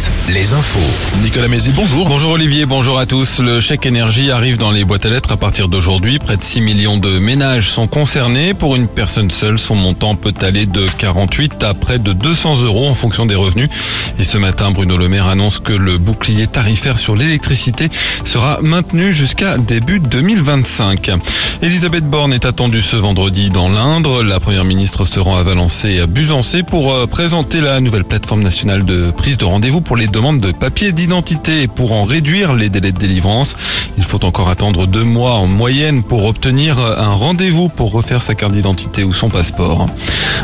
7, les infos. Nicolas Meslin, bonjour. Bonjour Olivier, bonjour à tous. Le chèque énergie arrive dans les boîtes à lettres à partir d'aujourd'hui. Près de 6 millions de ménages sont concernés. Pour une personne seule, son montant peut aller de 48 à près de 200 euros en fonction des revenus. Et ce matin, Bruno Le Maire annonce que le bouclier tarifaire sur l'électricité sera maintenu jusqu'à début 2025. Elisabeth Borne est attendue ce vendredi dans l'Indre. La première ministre se rend à Valence et à Buzancy pour présenter la nouvelle plateforme nationale de prise de rendez-vous pour les demandes de papier d'identité. Pour en réduire les délais de délivrance, il faut encore attendre 2 mois en moyenne pour obtenir un rendez-vous pour refaire sa carte d'identité ou son passeport.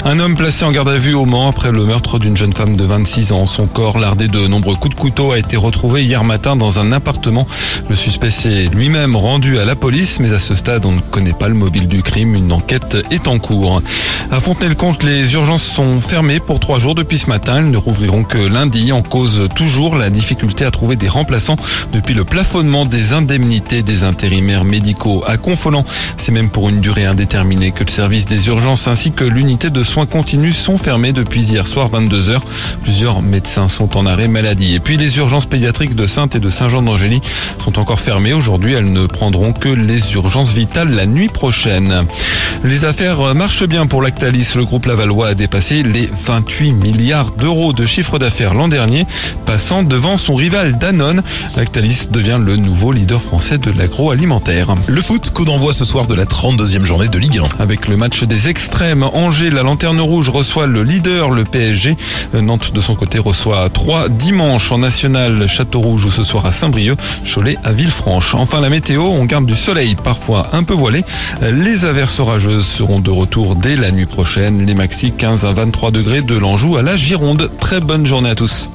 Un homme placé en garde à vue au Mans après le meurtre d'une jeune femme de 26 ans. Son corps, lardé de nombreux coups de couteau, a été retrouvé hier matin dans un appartement. Le suspect s'est lui-même rendu à la police, mais à ce stade, on ne connaît pas le mobile du crime. Une enquête est en cours. À Fontenay-le-Comte, les urgences sont fermées pour 3 jours depuis ce matin. Elles ne rouvriront que lundi, en cause toujours la difficulté à trouver des remplaçants depuis le plafonnement des indemnités des intérimaires médicaux à Confolens. C'est même pour une durée indéterminée que le service des urgences ainsi que l'unité de soins continus sont fermés depuis hier soir 22h. Plusieurs médecins sont en arrêt maladie. Et puis les urgences pédiatriques de Saintes et de Saint-Jean-d'Angély sont encore fermées. Aujourd'hui, elles ne prendront que les urgences vitales la nuit prochaine. Les affaires marchent bien pour Lactalis. Le groupe Lavalois a dépassé les 28 milliards d'euros de chiffre d'affaires l'an dernier, passant devant son rival Danone. Lactalis devient le nouveau leader français de l'agroalimentaire. Le foot, coup d'envoi ce soir de la 32e journée de Ligue 1. Avec le match des extrêmes, Angers, la lanterne rouge, reçoit le leader, le PSG. Nantes, de son côté, reçoit 3 dimanche en national. Châteaurouge, ou ce soir à Saint-Brieuc, Cholet à Villefranche. Enfin, la météo, on garde du soleil, parfois un peu voilé. Les averses orageuses seront de retour dès la nuit prochaine. Les maxi 15 à 23 degrés de l'Anjou à la Gironde. Très bonne journée à tous.